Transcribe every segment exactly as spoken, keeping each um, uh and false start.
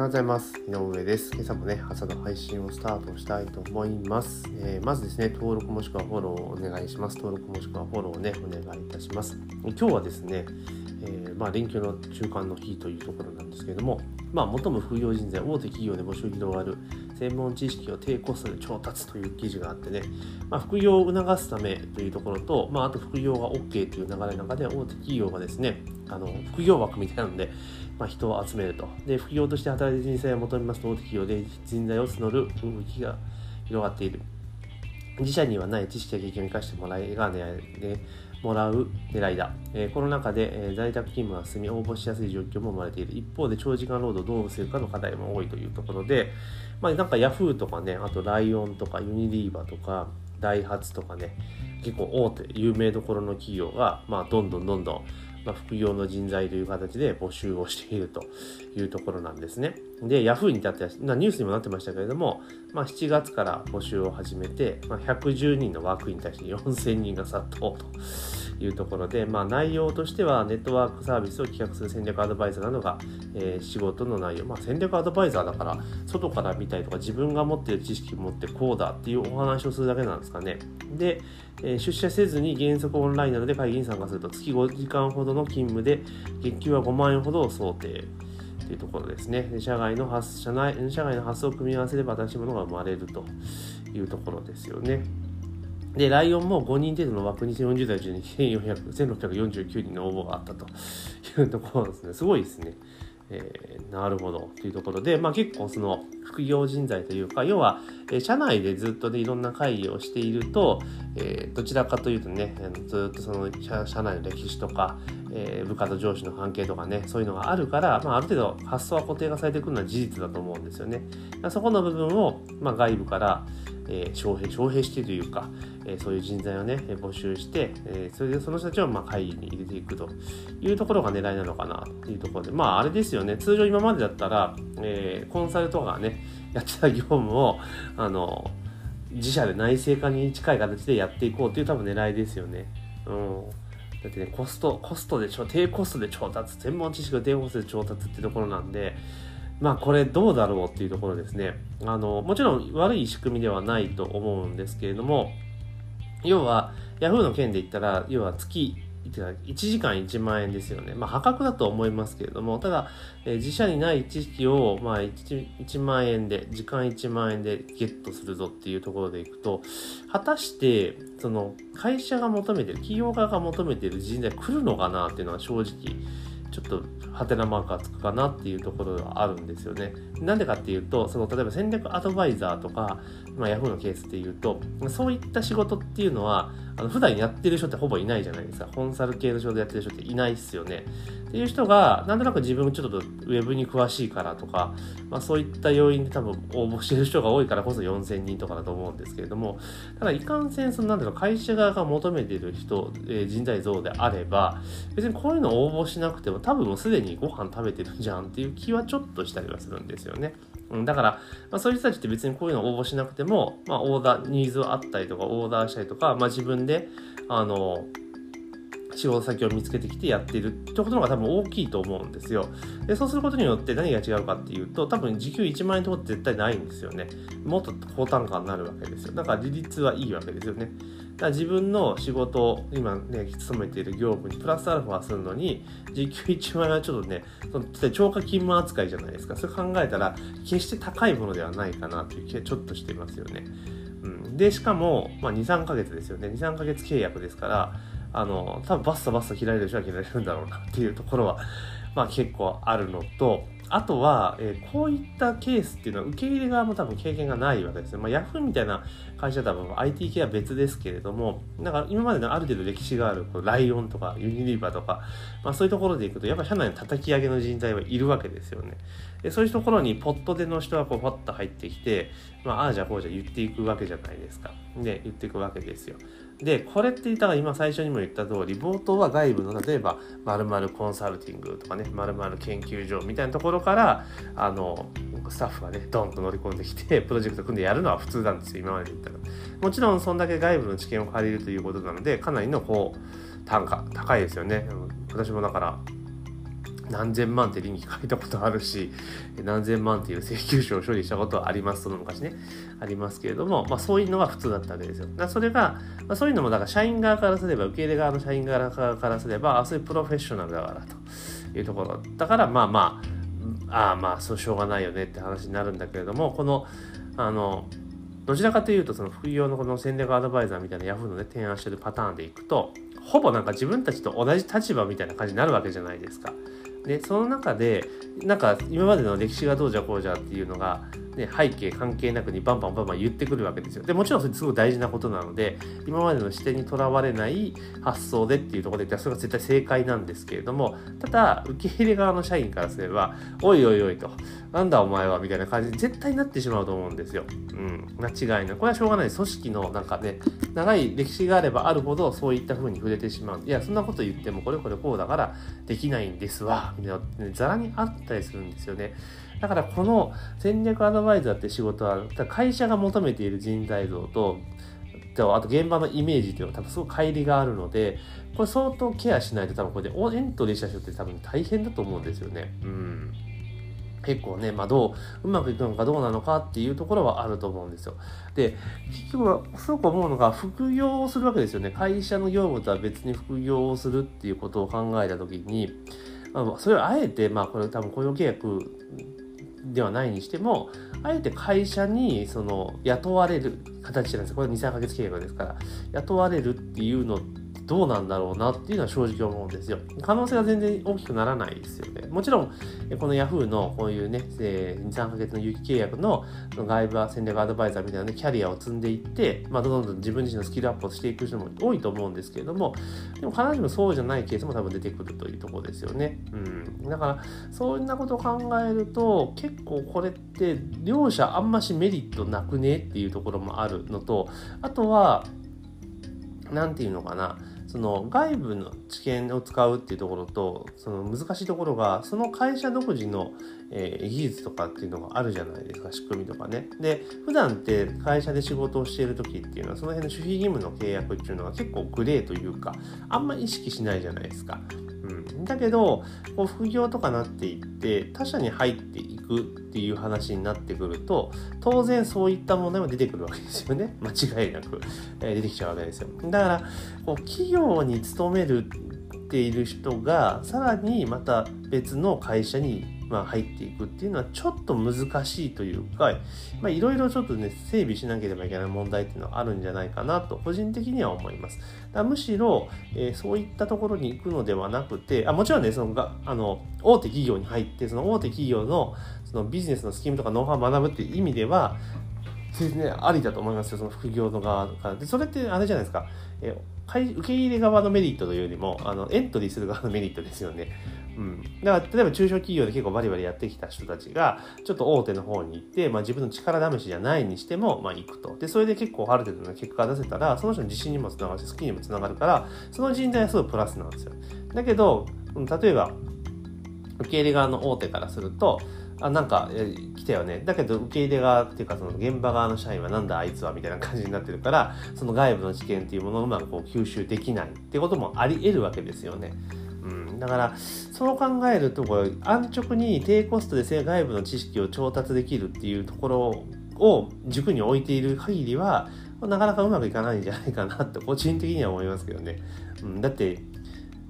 おはようございます。井上です。今朝もね、朝の配信をスタートしたいと思います。えー、まずですね、登録もしくはフォローをお願いします。登録もしくはフォローをね、お願いいたします。今日はですね、えー、まあ連休の中間の日というところなんですけれども、まあ最も副業人材、大手企業で募集広がる専門知識を低コストで調達という記事があってね、まあ、副業を促すためというところと、まあ、あと副業が OK という流れの中で、大手企業がですね、あの副業枠みたいなので、まあ、人を集めると。で、副業として働いて人材を求めますと、大手企業で人材を募る動きが広がっている。自社にはない知識や経験を生かしてもらえが狙いもらう狙いだ。えー、この中で、えー、在宅勤務が進み、応募しやすい状況も生まれている。一方で長時間労働をどうするかの課題も多いというところで、まあ、なんかヤフーとかね、あとライオンとかユニリーバとかダイハツとかね、結構大手有名どころの企業が、まあ、どんどんどんどんまあ、副業の人材という形で募集をしているというところなんですね。で、ヤフーに至ってはニュースにもなってましたけれども、まあ、しちがつから募集を始めて、まあ、ひゃくじゅうにんの枠に対してよんせんにんが殺到というところで、まあ、内容としてはネットワークサービスを企画する戦略アドバイザーなどが、えー、仕事の内容、まあ、戦略アドバイザーだから外から見たりとか、自分が持っている知識を持ってこうだっていうお話をするだけなんですかね。で、えー、出社せずに原則オンラインなどで会議に参加すると、月ごじかんほどの勤務で月給はごまんえんほどを想定というところですね。で、社外の発社内社外の発想を組み合わせれば新しいものが生まれるというところですよね。で、ライオンもごにん程度の枠にせんよんじゅうだい中にせんろっぴゃくよんじゅうきゅうにんの応募があったというところですね。すごいですね。えー、なるほどというところで、まあ、結構その副業人材というか、要は、えー、社内でずっとでいろんな会議をしていると、えー、どちらかというとね、えー、ずっとその 社, 社内の歴史とか、えー、部下と上司の関係とかね、そういうのがあるから、まあ、ある程度発想は固定がされてくるのは事実だと思うんですよね。そこの部分を、まあ、外部から、えー、招聘招聘してというか、えー、そういう人材をね募集して、えー、それでその人たちをまあ会議に入れていくというところが狙いなのかなというところで、まああれですよね。通常今までだったら、えー、コンサルとかがねやってた業務をあの自社で内製化に近い形でやっていこうという多分狙いですよね。うん、だってね、コストコストで低コストで調達、専門知識を低コストで調達っていうところなんで、まあこれどうだろうっていうところですね。あのもちろん悪い仕組みではないと思うんですけれども、要は Yahoo の件で言ったら、要は月いちじかんいちまんえんですよね。まあ破格だと思いますけれども、ただ、えー、自社にない知識を、まあ いちまんえんで、時間いちまんえんでゲットするぞっていうところでいくと、果たして、その会社が求めてる、企業側が求めてる人材来るのかなっていうのは正直、ちょっとハテナマークがつくかなっていうところがあるんですよね。なんでかっていうと、その例えば戦略アドバイザーとか、まあ、ヤフーのケースでいうと、そういった仕事っていうのはあの普段やってる人ってほぼいないじゃないですか。コンサル系の仕事やってる人っていないっすよね。っていう人がなんとなく自分ちょっとウェブに詳しいからとか、まあ、そういった要因で多分応募してる人が多いからこそよんせんにんとかだと思うんですけれども、ただいかんせんそのなんだろう、会社側が求めてる人、えー、人材像であれば別にこういうの応募しなくても多分もうすでにご飯食べてるじゃんっていう気はちょっとしたりはするんですよね。だから、まあ、そういう人たちって別にこういうのを応募しなくても、まあ、オーダー、ニーズがあったりとか、オーダーしたりとか、まあ、自分で、あの、仕事先を見つけてきてやっているってことの方が多分大きいと思うんですよ。で、そうすることによって何が違うかっていうと、多分時給いちまんえんとかって絶対ないんですよね。もっと高単価になるわけですよ。だから利率はいいわけですよね。だから自分の仕事を今ね、勤めている業務にプラスアルファするのに、時給いちまんえんはちょっとね、その超過勤務扱いじゃないですか。それ考えたら、決して高いものではないかなという気はちょっとしていますよね。うん、で、しかも、まあ、にさんかげつですよね。にさんかげつ契約ですから、あの多分バッサバッサ切られる人は切られるんだろうなっていうところはまあ結構あるのと、あとは、えー、こういったケースっていうのは受け入れ側も多分経験がないわけですね。まあ、ヤフーみたいな会社は多分 アイティー 系は別ですけれども、なんか今までのある程度歴史があるこうライオンとかユニリーバーとか、まあ、そういうところでいくとやっぱり社内の叩き上げの人材はいるわけですよね。で、そういうところにポットでの人がこうパッと入ってきて、まあ、ああじゃあこうじゃ言っていくわけじゃないですか。で、言っていくわけですよ。で、これって言ったら今最初にも言った通り、冒頭は外部の例えば〇〇コンサルティングとかね、〇〇研究所みたいなところからあのスタッフがねドンと乗り込んできてプロジェクト組んでやるのは普通なんですよ、今まで言ったら。もちろんそんだけ外部の知見を借りるということなので、かなりのこう単価高いですよね。私もだから何千万って理に書いたことあるし、何千万っていう請求書を処理したことはあります、その昔ね、ありますけれども、まあ、そういうのが普通だったわけですよ。だからそれが、まあ、そういうのもだから社員側からすれば、受け入れ側の社員側からすれば、あ、そういうプロフェッショナルだからというところだから、まあまあ、ああまあそうしょうがないよねって話になるんだけれども、このあのどちらかというとその副業のこの戦略アドバイザーみたいなヤフーのね提案してるパターンでいくと、ほぼなんか自分たちと同じ立場みたいな感じになるわけじゃないですか。でその中でなんか今までの歴史がどうじゃこうじゃっていうのが、ね、背景関係なくにバンバンバンバン言ってくるわけですよ。でもちろんそれすごい大事なことなので、今までの視点にとらわれない発想でっていうところで、それが絶対正解なんですけれども、ただ受け入れ側の社員からすれば、おいおいおいと、なんだお前はみたいな感じで絶対になってしまうと思うんですよ。うん、間違いない。これはしょうがない。組織のなんかね、長い歴史があればあるほどそういった風に触れてしまう。いや、そんなこと言ってもこれこれこうだからできないんですわ。みたいなね、ざらにあったりするんですよね。だからこの戦略アドバイザーって仕事は、会社が求めている人材像と、あと現場のイメージというのは多分すごい乖離があるので、これ相当ケアしないと多分これでエントリーした人って多分大変だと思うんですよね。うん。結構ね、まあどう、うまくいくのかどうなのかっていうところはあると思うんですよ。で、結局はすごく思うのが、副業をするわけですよね。会社の業務とは別に副業をするっていうことを考えたときに、まあ、それをあえて、まあこれ多分雇用契約ではないにしても、あえて会社にその雇われる形なんですよ。これにさんかげつ契約ですから、雇われるっていうのどうなんだろうなっていうのは正直思うんですよ。可能性が全然大きくならないですよね。もちろんこの Yahoo のこういうね、にさんかげつの有期契約の外部戦略アドバイザーみたいな、ね、キャリアを積んでいって、まあ、どんどん自分自身のスキルアップをしていく人も多いと思うんですけれども、でも必ずしもそうじゃないケースも多分出てくるというところですよね。うん、だからそんなことを考えると、結構これって両者あんましメリットなくねっていうところもあるのと、あとはなんていうのかな、その外部の知見を使うっていうところと、その難しいところが、その会社独自の、えー、技術とかっていうのがあるじゃないですか、仕組みとかね。で、普段って会社で仕事をしている時っていうのは、その辺の守秘義務の契約っていうのが結構グレーというか、あんま意識しないじゃないですか。うん、だけど、こう副業とかなっていって、他社に入っていくっていう話になってくると、当然そういった問題も出てくるわけですよね。間違いなく、えー、出てきちゃうわけですよ。だから、こう企業に勤めるっている人がさらにまた別の会社にまあ入っていくっていうのはちょっと難しいというか、まあいろいろちょっとね整備しなければいけない問題っていうのはあるんじゃないかなと個人的には思います。だからむしろ、えー、そういったところに行くのではなくて、あもちろんねそのがあの大手企業に入って、その大手企業のそのビジネスのスキームとかノウハウを学ぶっていう意味では全然ありだと思いますよ、その副業の側から。でそれってあれじゃないですか。えー受け入れ側のメリットというよりも、あのエントリーする側のメリットですよね。うん、だから例えば中小企業で結構バリバリやってきた人たちがちょっと大手の方に行って、まあ、自分の力試しじゃないにしても、まあ、行くと。でそれで結構ある程度の結果が出せたら、その人の自信にもつながるし好きにもつながるから、その人材はすごいプラスなんですよ。だけど例えば受け入れ側の大手からすると、あなんか、えー、来たよね。だけど受け入れ側っていうか、その現場側の社員はなんだあいつはみたいな感じになってるから、その外部の知見っていうものをうまくこう吸収できないってこともあり得るわけですよね。うん、だからそう考えると、これ安直に低コストで外部の知識を調達できるっていうところを軸に置いている限りは、なかなかうまくいかないんじゃないかなと個人的には思いますけどね。うん、だって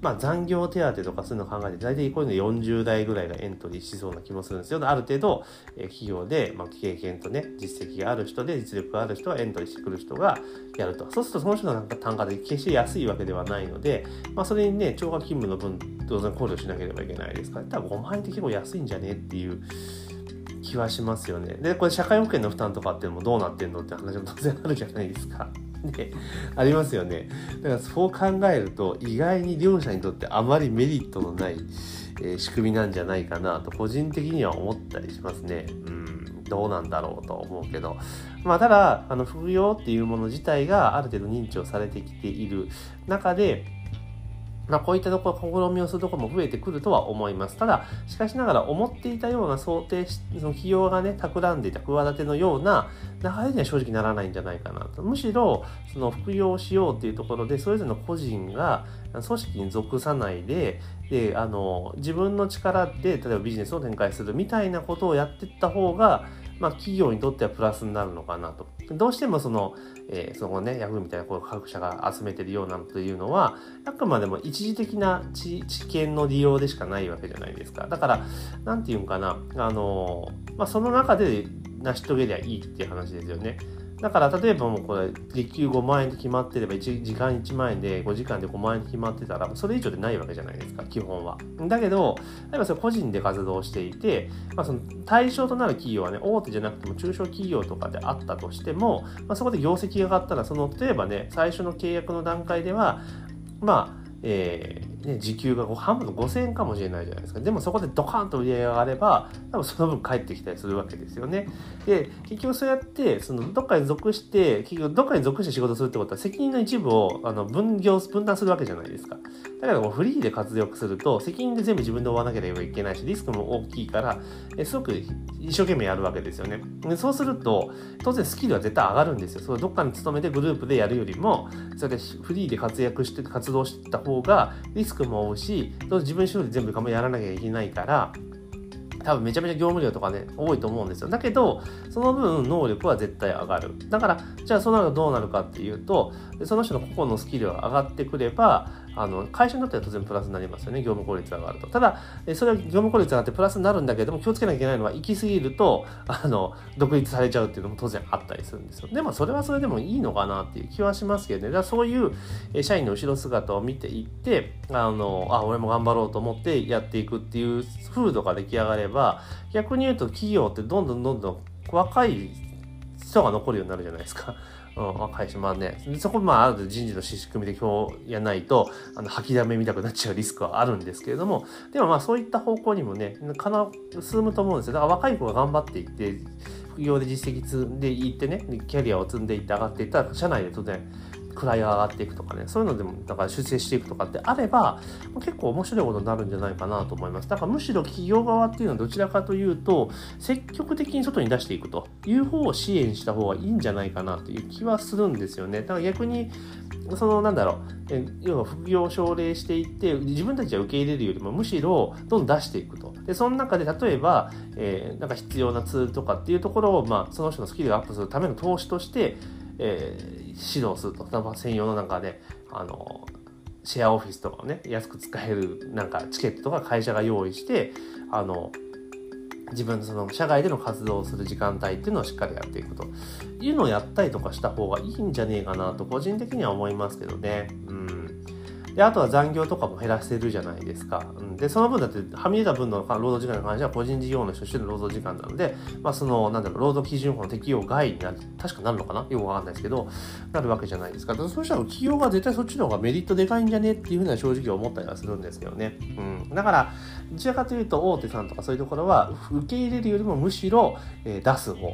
まあ残業手当とかそういうのを考えて、大体こういうのよんじゅうだいぐらいがエントリーしそうな気もするんですよ。ある程度、えー、企業で、まあ、経験とね、実績がある人で、実力がある人はエントリーしてくる人がやると。そうするとその人のなんか単価で決して安いわけではないので、まあそれにね、超過勤務の分、当然考慮しなければいけないですから、多分ごまん円って結構安いんじゃねっていう気はしますよね。で、これ社会保険の負担とかってもどうなってんのって話も当然あるじゃないですか。ね、ありますよね。だからそう考えると、意外に両者にとってあまりメリットのない、えー、仕組みなんじゃないかなと個人的には思ったりしますね。うん、どうなんだろうと思うけど、まあただあの副業っていうもの自体がある程度認知をされてきている中で、まあ、こういったところ試みをするところも増えてくるとは思います。ただ、しかしながら思っていたような想定、その企業がね、企んでいた企てのような流れには正直ならないんじゃないかなと。むしろ、その副業をしようっていうところで、それぞれの個人が組織に属さないで、であの自分の力で例えばビジネスを展開するみたいなことをやっていった方が、まあ、企業にとってはプラスになるのかなと。どうしてもその、えー、そのね、ヤフーみたいなこう各社が集めてるようなのというのは、あくまでも一時的な 知, 知見の利用でしかないわけじゃないですか。だから、なんていうんかな、あの、まあ、その中で成し遂げりゃいいっていう話ですよね。だから例えばもうこれ月給ごまん円で決まってればいちじかんいちまんえんでごじかんでごまんえんで決まってたらそれ以上でないわけじゃないですか、基本は。だけど例えばそれ個人で活動していて、まあ、その対象となる企業はね、大手じゃなくても中小企業とかであったとしても、まあ、そこで業績が上がったらその例えばね、最初の契約の段階ではまあえーね、時給が半分のごせんえんかもしれないじゃないですか。でもそこでドカンと売り上げが上がれば多分その分返ってきたりするわけですよね。で結局そうやってそのどっかに属して結局どっかに属して仕事するってことは責任の一部をあの分業分担するわけじゃないですか。だからもうフリーで活躍すると責任で全部自分で負わなければいけないし、リスクも大きいからえすごく一生懸命やるわけですよね。でそうすると当然スキルは絶対上がるんですよ。それどっかに勤めてグループでやるよりもそれでフリーで活躍して活動してた方がリスクも多いし、自分一人で全部頑張りやらなきゃいけないから多分めちゃめちゃ業務量とかね多いと思うんですよ。だけどその分能力は絶対上がる。だからじゃあその後どうなるかっていうと、その人の個々のスキルが上がってくればあの会社にとっては当然プラスになりますよね、業務効率が上がると。ただそれは業務効率が上がってプラスになるんだけども、気をつけなきゃいけないのは行き過ぎるとあの独立されちゃうっていうのも当然あったりするんですよ。でもそれはそれでもいいのかなっていう気はしますけどね。だからそういう社員の後ろ姿を見ていってあのあ俺も頑張ろうと思ってやっていくっていう風土が出来上がれば、逆に言うと企業ってどんどんどんどん若い人が残るようになるじゃないですか。うん、会社まあね、そこまあある人事の仕組みで今日やないとあの吐きだめみたくなっちゃうリスクはあるんですけれども、でもまあそういった方向にもねかな進むと思うんですよ。だから若い子が頑張っていって副業で実績積んでいってね、キャリアを積んでいって上がっていったら社内で当然位が上がっていくとかね、そういうのでもだから修正していくとかってあれば結構面白いことになるんじゃないかなと思います。だからむしろ企業側っていうのはどちらかというと積極的に外に出していくという方を支援した方がいいんじゃないかなという気はするんですよね。だから逆にそのなんだろうえ要は副業を奨励していって自分たちは受け入れるよりもむしろどんどん出していくと。でその中で例えば、えー、なんか必要なツールとかっていうところを、まあ、その人のスキルをアップするための投資としてえー、指導すると、専用のなんかね、あのシェアオフィスとかをね、安く使えるなんかチケットとか会社が用意して、あの自分のその社外での活動をする時間帯っていうのをしっかりやっていくというのをやったりとかした方がいいんじゃねえかなと個人的には思いますけどね。うん。であとは残業とかも減らせるじゃないですか。でその分だってはみ出た分の労働時間に関しては個人事業主としての労働時間なので、まあそのなんだろう労働基準法の適用外になる、確かなるのかな、よくわかんないですけどなるわけじゃないですか。そうしたら企業が絶対そっちの方がメリットでかいんじゃねっていうふうな正直思ったりはするんですけどね。うん。だからどちらかというと大手さんとかそういうところは受け入れるよりもむしろ、えー、出す方、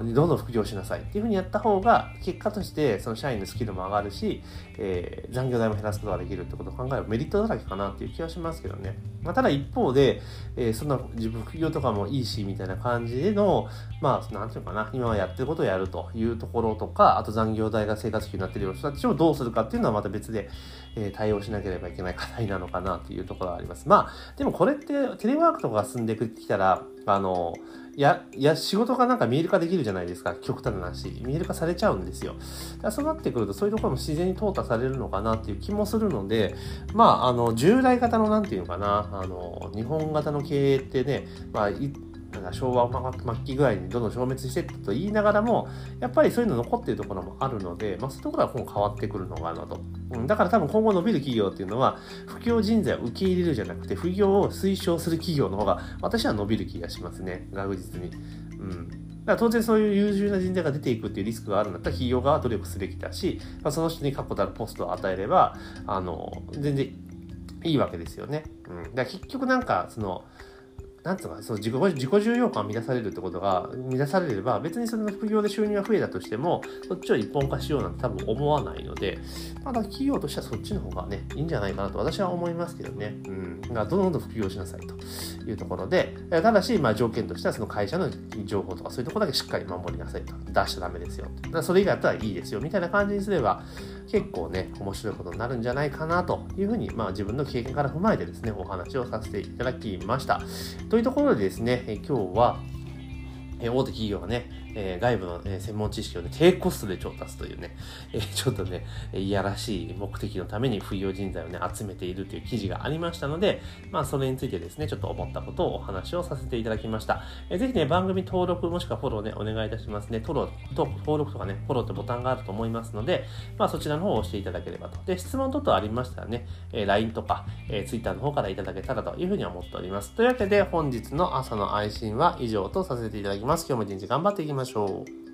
うん、どんどん副業しなさいっていうふうにやった方が結果としてその社員のスキルも上がるし、えー、残業代も減らすができるってことを考えればメリットだらけかなっていう気はしますけどね。まあ、ただ一方で、えー、そんな自分副業とかもいいしみたいな感じでのまあなんていうかな、今はやってることをやるというところとか、あと残業代が生活費になってるような人たちをどうするかっていうのはまた別で、えー、対応しなければいけない課題なのかなっていうところがあります。まあでもこれってテレワークとかが進んできたらあのいや、いや、仕事がなんか見える化できるじゃないですか。極端な話。見える化されちゃうんですよ。だからそうなってくると、そういうところも自然に淘汰されるのかなっていう気もするので、まあ、あの、従来型のなんていうのかな、あの、日本型の経営ってね、まあ、いなんか昭和末期ぐらいにどんどん消滅してったと言いながらも、やっぱりそういうの残ってるところもあるので、まあ、そういうところは今後変わってくるのかなと。うん、だから多分今後伸びる企業っていうのは、副業人材を受け入れるじゃなくて、副業を推奨する企業の方が、私は伸びる気がしますね、確実に。うんだから当然そういう優秀な人材が出ていくっていうリスクがあるんだったら企業側は努力すべきだし、まあ、その人に確固たるポストを与えれば、あの、全然いいわけですよね。うん、だから結局なんか、その、なんつうかそう 自, 己自己重要感を満たされるってことが満たされれば別にその副業で収入が増えたとしてもそっちを一本化しようなんて多分思わないので、まだ企業としてはそっちの方がねいいんじゃないかなと私は思いますけどね。うん、だからどんどんどん副業しなさいというところで、ただしまあ条件としてはその会社の情報とかそういうところだけしっかり守りなさいと、出しちゃダメですよ、だそれ以外だったらいいですよみたいな感じにすれば結構ね面白いことになるんじゃないかなというふうに、まあ、自分の経験から踏まえてですねお話をさせていただきました。というところでですね、え今日はえ大手企業がね、えー、外部の、えー、専門知識を、ね、低コストで調達というね、えー、ちょっとね、いやらしい目的のために不要人材をね、集めているという記事がありましたので、まあ、それについてですね、ちょっと思ったことをお話をさせていただきました。えー、ぜひね、番組登録もしくはフォローね、お願いいたしますね。登録とかね、フォローってボタンがあると思いますので、まあ、そちらの方を押していただければと。で、質問等々ありましたらね、えー、ライン とか、えー、Twitter の方からいただけたらというふうに思っております。というわけで、本日の朝の配信は以上とさせていただきます。今日も一日頑張っていきましょう。